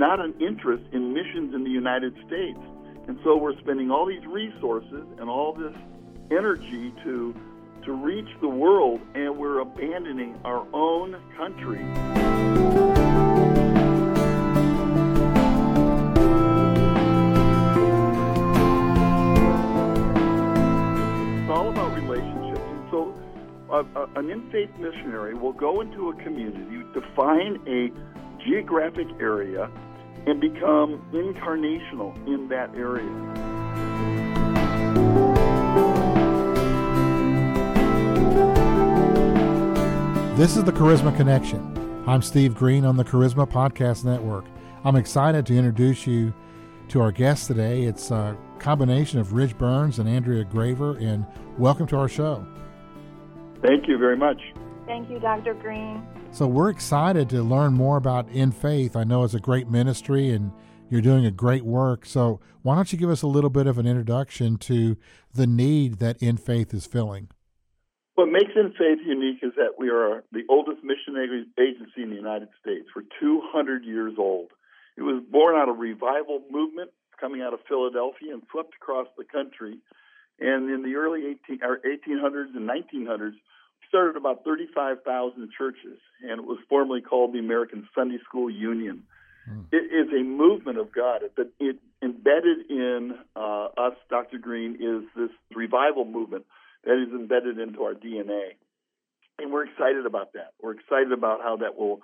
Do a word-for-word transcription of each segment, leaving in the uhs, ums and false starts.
not an interest in missions in the United States. And so we're spending all these resources and all this energy to to reach the world, and we're abandoning our own country. It's all about relationships. And so uh, uh, an in-faith missionary will go into a community, define a geographic area, and become incarnational in that area. This is the Charisma Connection. I'm Steve Green on the Charisma Podcast Network. I'm excited to introduce you to our guest today. It's a combination of Ridge Burns and Andrea Graver, and welcome to our show. Thank you very much. Thank you, Doctor Green. So we're excited to learn more about In Faith. I know it's a great ministry and you're doing a great work. So why don't you give us a little bit of an introduction to the need that In Faith is filling? What makes In Faith unique is that we are the oldest mission agency in the United States. We're two hundred years old. It was born out of revival movement coming out of Philadelphia and swept across the country. And in the early eighteen hundreds and nineteen hundreds, we started about thirty-five thousand churches, and it was formerly called the American Sunday School Union. Mm. It is a movement of God, but it, embedded in uh, us, Doctor Green, is this revival movement that is embedded into our D N A, and we're excited about that. We're excited about how that will,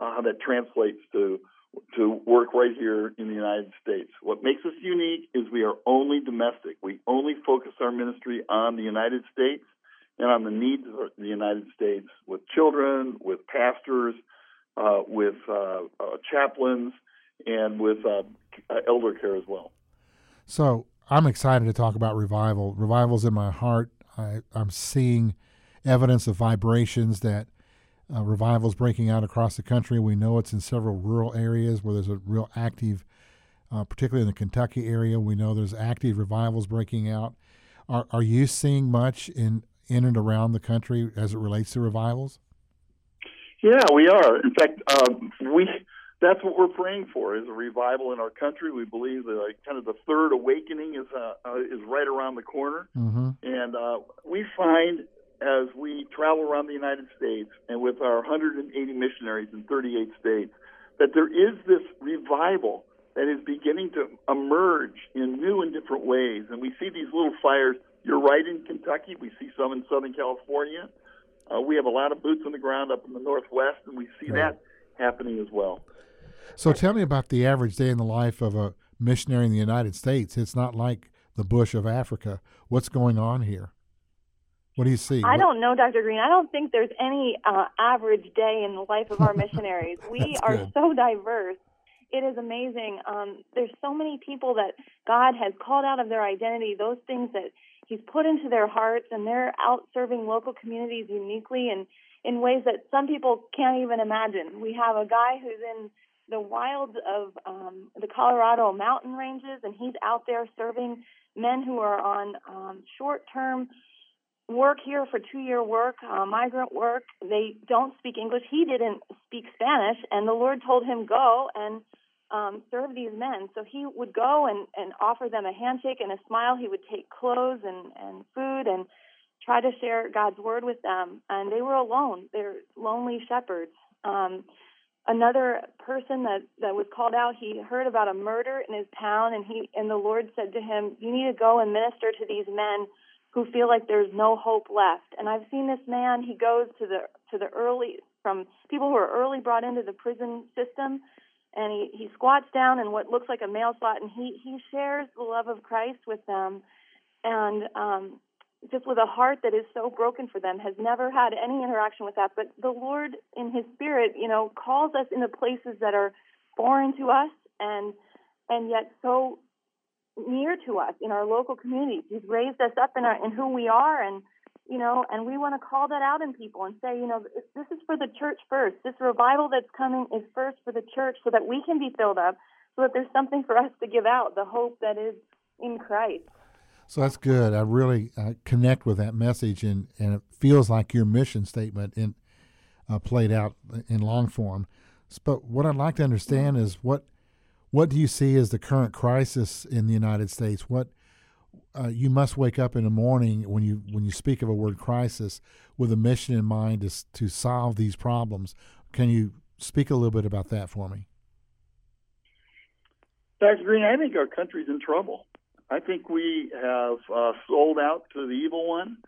uh, how that translates to to work right here in the United States. What makes us unique is we are only domestic. We only focus our ministry on the United States and on the needs of the United States, with children, with pastors, uh, with uh, uh, chaplains, and with uh, elder care as well. So I'm excited to talk about revival. Revival's in my heart. I, I'm seeing evidence of vibrations that uh, revival is breaking out across the country. We know it's in several rural areas where there's a real active, uh, particularly in the Kentucky area. We know there's active revivals breaking out. Are are you seeing much in, in and around the country as it relates to revivals? Yeah, we are. In fact, um, we that's what we're praying for, is a revival in our country. We believe that uh, kind of the third awakening is uh, uh, is right around the corner. Mm-hmm. And uh, we find as we travel around the United States and with our one hundred eighty missionaries in thirty-eight states, that there is this revival that is beginning to emerge in new and different ways. And we see these little fires. You're right, in Kentucky. We see some in Southern California. Uh, we have a lot of boots on the ground up in the Northwest, and we see right. that happening as well. So tell me about the average day in the life of a missionary in the United States. It's not like the bush of Africa. What's going on here? What do you see? I what? don't know, Doctor Green. I don't think there's any uh, average day in the life of our missionaries. We are good. So diverse. It is amazing. Um, there's so many people that God has called out of their identity, those things that He's put into their hearts, and they're out serving local communities uniquely and in ways that some people can't even imagine. We have a guy who's in the wilds of um, the Colorado mountain ranges, and he's out there serving men who are on um, short-term work here for two-year work, uh, migrant work. They don't speak English. He didn't speak Spanish, and the Lord told him, go and um, serve these men. So he would go and, and offer them a handshake and a smile. He would take clothes and, and food and try to share God's word with them, and they were alone. They're lonely shepherds. Um Another person that, that was called out, he heard about a murder in his town, and he and the Lord said to him, you need to go and minister to these men who feel like there's no hope left. And I've seen this man, he goes to the to the early, from people who are early brought into the prison system, and he, he squats down in what looks like a mail slot, and he, he shares the love of Christ with them, and um, just with a heart that is so broken for them, has never had any interaction with that. But the Lord in His Spirit, you know, calls us into places that are foreign to us and and yet so near to us in our local communities. He's raised us up in our in who we are, and, you know, and we want to call that out in people and say, you know, this is for the church first. This revival that's coming is first for the church so that we can be filled up, so that there's something for us to give out, the hope that is in Christ. So that's good. I really uh, connect with that message, and, and it feels like your mission statement in, uh, played out in long form. But what I'd like to understand is what what do you see as the current crisis in the United States? What uh, you must wake up in the morning when you when you speak of a word crisis with a mission in mind to to solve these problems. Can you speak a little bit about that for me? Doctor Green, I think our country's in trouble. I think we have uh, sold out to the evil one.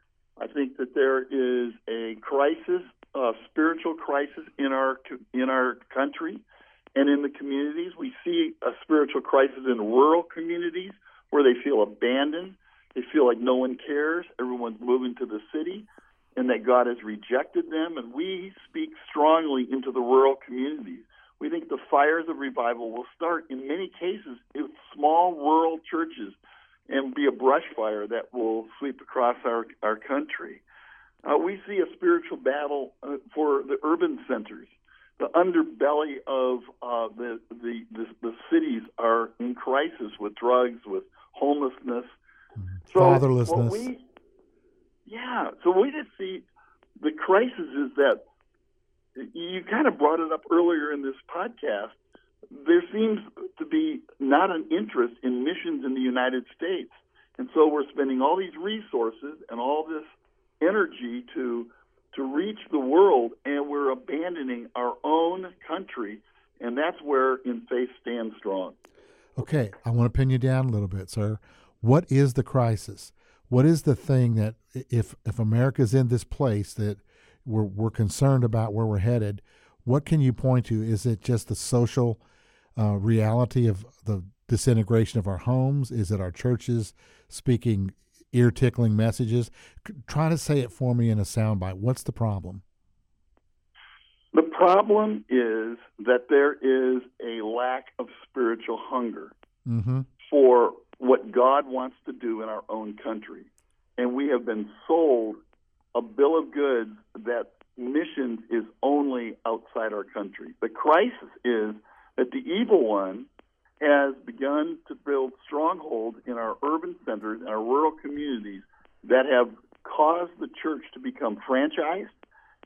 I think that there is a crisis, a spiritual crisis in our in our country and in the communities. We see a spiritual crisis in rural communities where they feel abandoned. They feel like no one cares. Everyone's moving to the city and that God has rejected them. And we speak strongly into the rural communities. We think the fires of revival will start in many cases in small rural churches and be a brush fire that will sweep across our, our country. Uh, we see a spiritual battle uh, for the urban centers. The underbelly of uh, the, the, the the cities are in crisis with drugs, with homelessness. So Fatherlessness. We, yeah, so we just see the crisis is that, you kind of brought it up earlier in this podcast, there seems to be not an interest in missions in the United States. And so we're spending all these resources and all this energy to to reach the world, and we're abandoning our own country, and that's where InFaith stands strong. Okay, I want to pin you down a little bit, sir. What is the crisis? What is the thing that, if if America's in this place that we're we're concerned about where we're headed, what can you point to? Is it just the social uh, reality of the disintegration of our homes? Is it our churches speaking ear-tickling messages? C- try to say it for me in a soundbite. What's the problem? The problem is that there is a lack of spiritual hunger mm-hmm. for what God wants to do in our own country. And we have been sold a bill of goods that missions is only outside our country. The crisis is that the evil one has begun to build strongholds in our urban centers and our rural communities that have caused the church to become franchised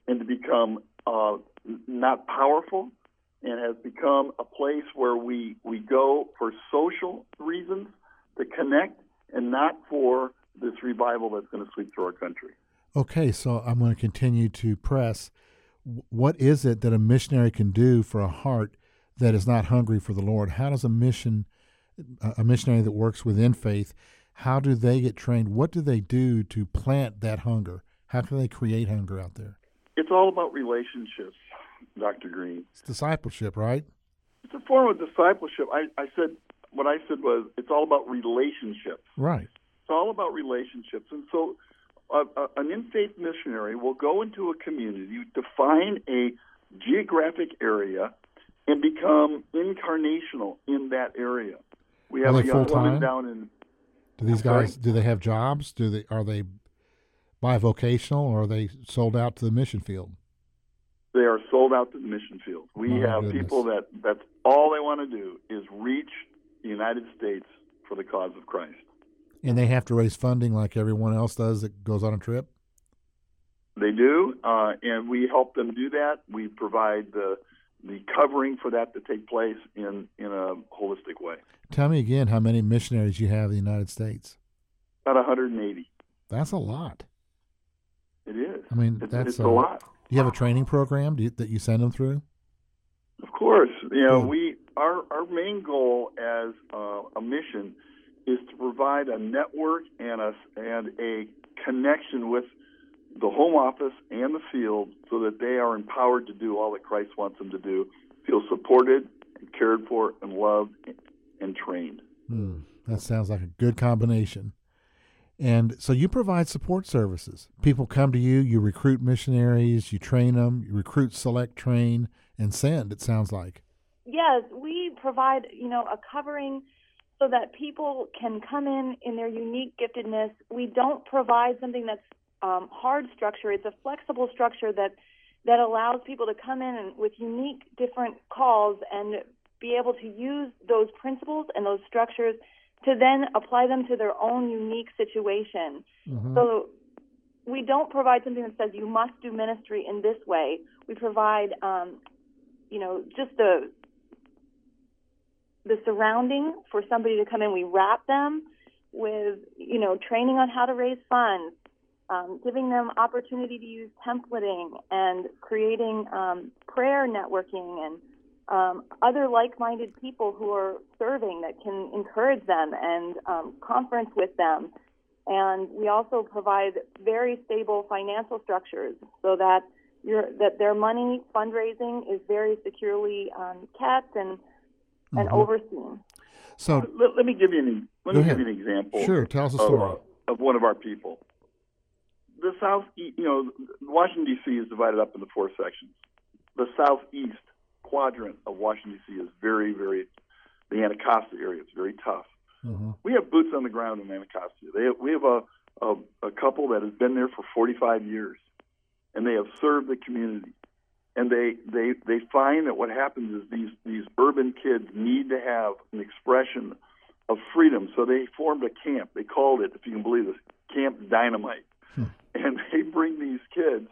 and to become uh, not powerful, and has become a place where we, we go for social reasons to connect and not for this revival that's going to sweep through our country. Okay, so I'm going to continue to press. What is it that a missionary can do for a heart that is not hungry for the Lord? How does a mission, a missionary that works within faith, how do they get trained? What do they do to plant that hunger? How can they create hunger out there? It's all about relationships, Doctor Green. It's discipleship, right? It's a form of discipleship. I, I said, what I said was, it's all about relationships. Right. It's all about relationships. And so Uh, an in-faith missionary will go into a community, define a geographic area, and become incarnational in that area. We have a young woman down in. Do these guys? Do they have jobs? Do they are they bivocational, or are they sold out to the mission field? They are sold out to the mission field. We have people that that's all they want to do is reach the United States for the cause of Christ. And they have to raise funding like everyone else does that goes on a trip? They do, uh, and we help them do that. We provide the the covering for that to take place in, in a holistic way. Tell me again how many missionaries you have in the United States. About one hundred eighty. That's a lot. It is. I mean, it's, that's it's a, a lot. Do you have a training program do you, that you send them through? Of course. You know, yeah. we our, our main goal as uh, a mission is to provide a network and a, and a connection with the home office and the field so that they are empowered to do all that Christ wants them to do, feel supported and cared for and loved and trained. Hmm. That sounds like a good combination. And so you provide support services. People come to you, you recruit missionaries, you train them, you recruit, select, train, and send, it sounds like. Yes, we provide, you know, a covering so that people can come in in their unique giftedness. We don't provide something that's um, hard structure. It's a flexible structure that, that allows people to come in and, with unique different calls and be able to use those principles and those structures to then apply them to their own unique situation. Mm-hmm. So we don't provide something that says you must do ministry in this way. We provide, um, you know, just the the surrounding for somebody to come in. We wrap them with, you know, training on how to raise funds, um, giving them opportunity to use templating and creating um, prayer networking and um, other like-minded people who are serving that can encourage them and um, conference with them. And we also provide very stable financial structures so that your that their money fundraising is very securely um, kept and mm-hmm. and overseen. So let, let me give you an let me ahead. give you an example. Sure, tell us a story of, of one of our people. The south, you know, Washington D C is divided up into four sections. The southeast quadrant of Washington D C is very, very the Anacostia area. It's very tough. Mm-hmm. We have boots on the ground in Anacostia. They have, we have a, a, a couple that has been there for forty-five years, and they have served the community. And they, they, they find that what happens is these, these urban kids need to have an expression of freedom. So they formed a camp. They called it, if you can believe this, Camp Dynamite. Hmm. And they bring these kids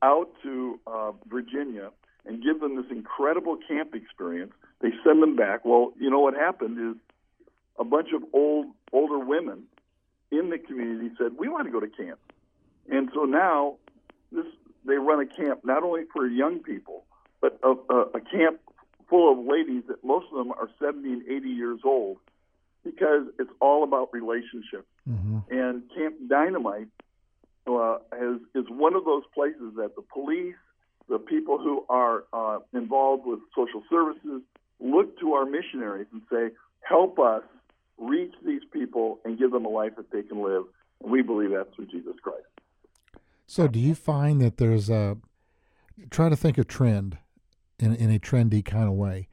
out to uh, Virginia and give them this incredible camp experience. They send them back. Well, you know what happened is, a bunch of old, older women in the community said, we want to go to camp. And so now this, they run a camp not only for young people, but a, a, a camp full of ladies that most of them are seventy and eighty years old because it's all about relationships. Mm-hmm. And Camp Dynamite uh, has, is one of those places that the police, the people who are uh, involved with social services, look to our missionaries and say, help us reach these people and give them a life that they can live. And we believe that's through Jesus Christ. So do you find that there's a, try to think of trend in, in a trendy kind of way.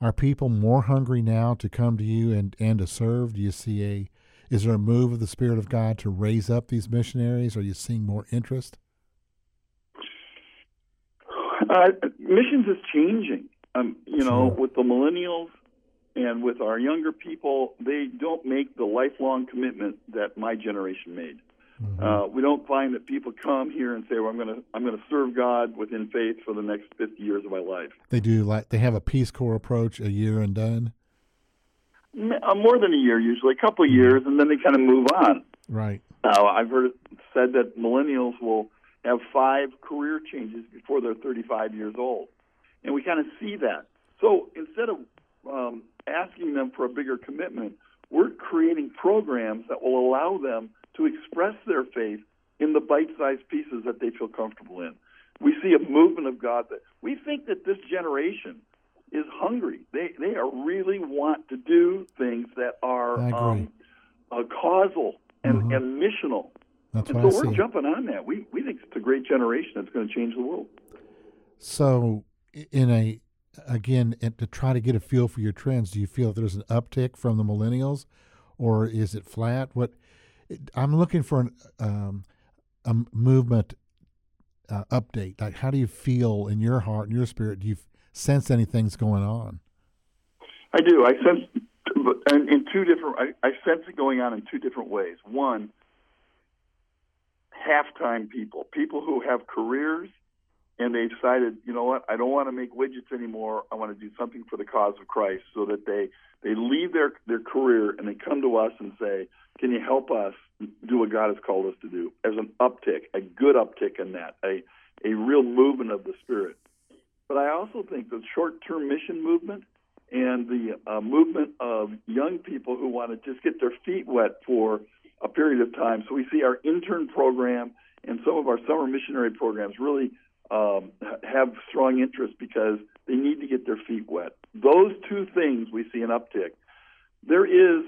Are people more hungry now to come to you and, and to serve? Do you see a, is there a move of the Spirit of God to raise up these missionaries? Are you seeing more interest? Uh, missions is changing. Um, you sure. know, with the millennials, and with our younger people, they don't make the lifelong commitment that my generation made. Mm-hmm. Uh, we don't find that people come here and say, "Well, I'm going to I'm going to serve God within faith for the next fifty years of my life." They do like they have a Peace Corps approach, a year and done. Uh, more than a year, usually a couple of years, and then they kind of move on. Right. Uh, I've heard it said that millennials will have five career changes before they're thirty-five years old, and we kind of see that. So instead of um, asking them for a bigger commitment, we're creating programs that will allow them to express their faith in the bite-sized pieces that they feel comfortable in. We see a movement of God that we think that this generation is hungry. They they are really want to do things that are um, uh, causal and, mm-hmm. and missional. That's and so I we're see. jumping on that. We we think it's a great generation that's going to change the world. So in a Again, and to try to get a feel for your trends, do you feel there's an uptick from the millennials, or is it flat? What I'm looking for an, um, a movement uh, update. Like, how do you feel in your heart and your spirit? Do you sense anything's going on? I do. I sense, and in two different. I, I sense it going on in two different ways. One, half-time people, people who have careers. And they decided, you know what, I don't want to make widgets anymore. I want to do something for the cause of Christ, so that they, they leave their, their career and they come to us and say, can you help us do what God has called us to do? As an uptick, a good uptick in that, a, a real movement of the Spirit. But I also think the short-term mission movement and the uh, movement of young people who want to just get their feet wet for a period of time. So we see our intern program and some of our summer missionary programs really Um, have strong interest because they need to get their feet wet. Those two things we see an uptick. There is,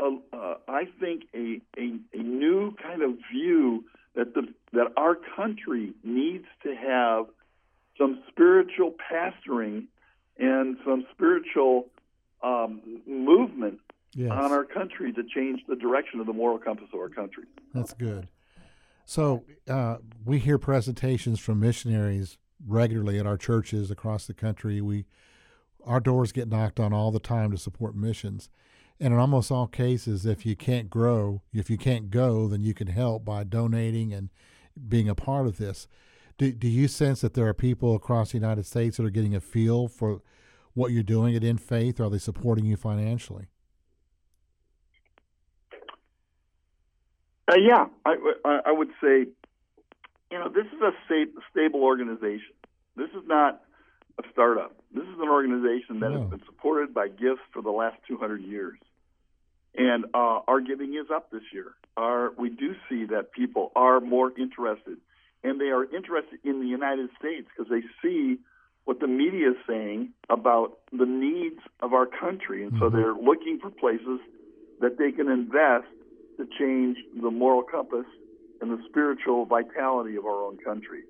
a, uh, I think, a, a a new kind of view that the that our country needs to have some spiritual pastoring and some spiritual um, movement yes. on our country to change the direction of the moral compass of our country. That's good. So uh, we hear presentations from missionaries regularly at our churches across the country. We, our doors get knocked on all the time to support missions. And in almost all cases, if you can't grow, if you can't go, then you can help by donating and being a part of this. Do, do you sense that there are people across the United States that are getting a feel for what you're doing at In Faith? Are they supporting you financially? Uh, yeah, I, I, I would say, you know, this is a sta- stable organization. This is not a startup. This is an organization that no. has been supported by gifts for the last two hundred years. And uh, our giving is up this year. Our, we do see that people are more interested, and they are interested in the United States because they see what the media is saying about the needs of our country. And mm-hmm. so they're looking for places that they can invest to change the moral compass and the spiritual vitality of our own country.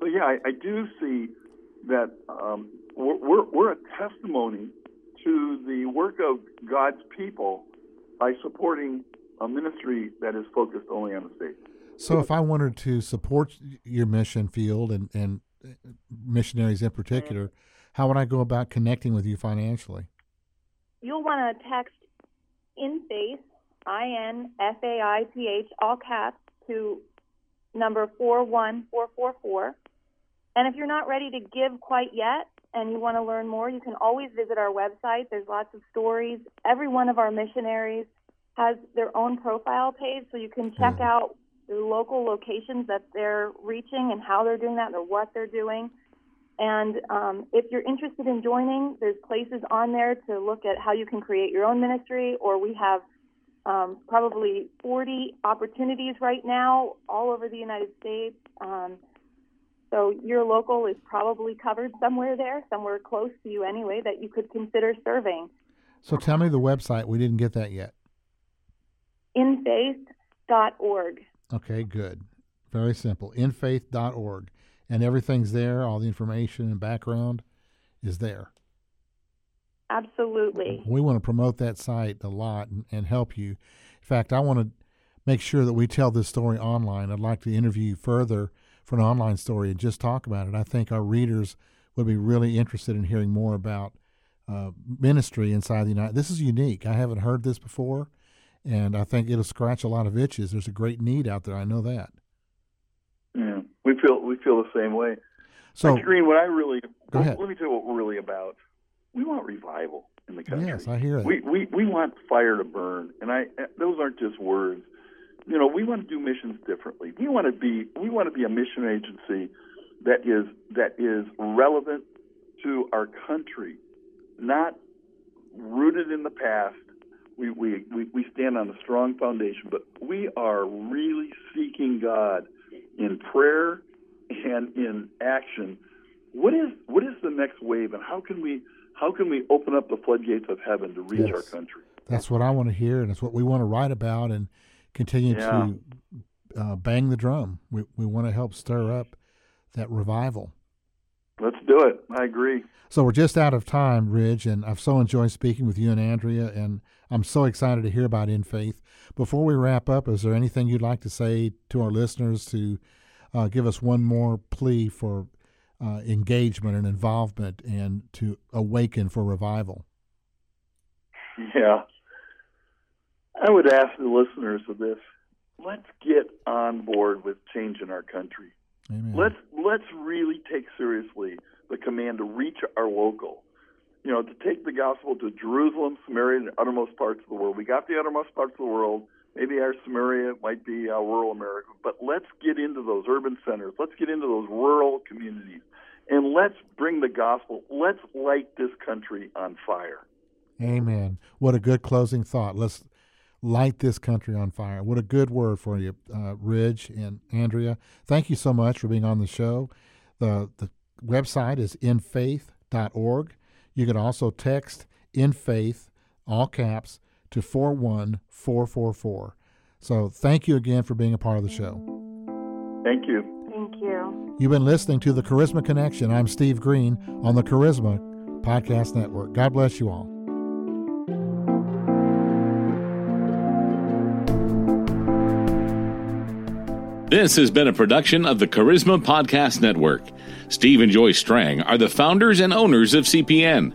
So, yeah, I, I do see that um, we're, we're, we're a testimony to the work of God's people by supporting a ministry that is focused only on the state. So if I wanted to support your mission field and, and missionaries in particular, how would I go about connecting with you financially? You'll want to text InFaith, I N F A I T H, all caps, to number four one four four four. And if you're not ready to give quite yet and you want to learn more, you can always visit our website. There's lots of stories. Every one of our missionaries has their own profile page, so you can check yeah. out the local locations that they're reaching and how they're doing that or what they're doing. And um, if you're interested in joining, there's places on there to look at how you can create your own ministry, or we have um, probably forty opportunities right now all over the United States. Um, so your local is probably covered somewhere there, somewhere close to you anyway, that you could consider serving. So tell me the website. We didn't get that yet. In faith dot org. Okay, good. Very simple. In faith dot org. And everything's there. All the information and background is there. Absolutely. We want to promote that site a lot and, and help you. In fact, I want to make sure that we tell this story online. I'd like to interview you further for an online story and just talk about it. I think our readers would be really interested in hearing more about uh, ministry inside the United States. This is unique. I haven't heard this before. And I think it'll scratch a lot of itches. There's a great need out there. I know that. Yeah, we feel we feel the same way. So, Mister Green, what I really go ahead. Let me tell you what we're really about. We want revival in the country. Yes, I hear that. We we we want fire to burn, and I those aren't just words. You know, we want to do missions differently. We want to be we want to be a mission agency that is that is relevant to our country, not rooted in the past. We, we we stand on a strong foundation, but we are really seeking God in prayer and in action. What is what is the next wave, and how can we how can we open up the floodgates of heaven to reach yes. our country? That's what I want to hear, and it's what we want to write about, and continue yeah. to uh, bang the drum. We we want to help stir up that revival. Let's do it. I agree. So we're just out of time, Ridge, and I've so enjoyed speaking with you and Andrea, and I'm so excited to hear about In Faith. Before we wrap up, is there anything you'd like to say to our listeners to uh, give us one more plea for uh, engagement and involvement and to awaken for revival? Yeah. I would ask the listeners of this, let's get on board with change in our country. Amen. Let's let's really take seriously the command to reach our local, you know, to take the gospel to Jerusalem, Samaria, and the uttermost parts of the world. We got the uttermost parts of the world. Maybe our Samaria might be our rural America, but let's get into those urban centers. Let's get into those rural communities, and let's bring the gospel. Let's light this country on fire. Amen. What a good closing thought. Let's light this country on fire. What a good word for you, uh, Ridge and Andrea. Thank you so much for being on the show. The the website is in faith dot org. You can also text InFaith, all caps, to four one four four four. So thank you again for being a part of the show. Thank you. Thank you. You've been listening to The Charisma Connection. I'm Steve Green on the Charisma Podcast Network. God bless you all. This has been a production of the Charisma Podcast Network. Steve and Joyce Strang are the founders and owners of C P N.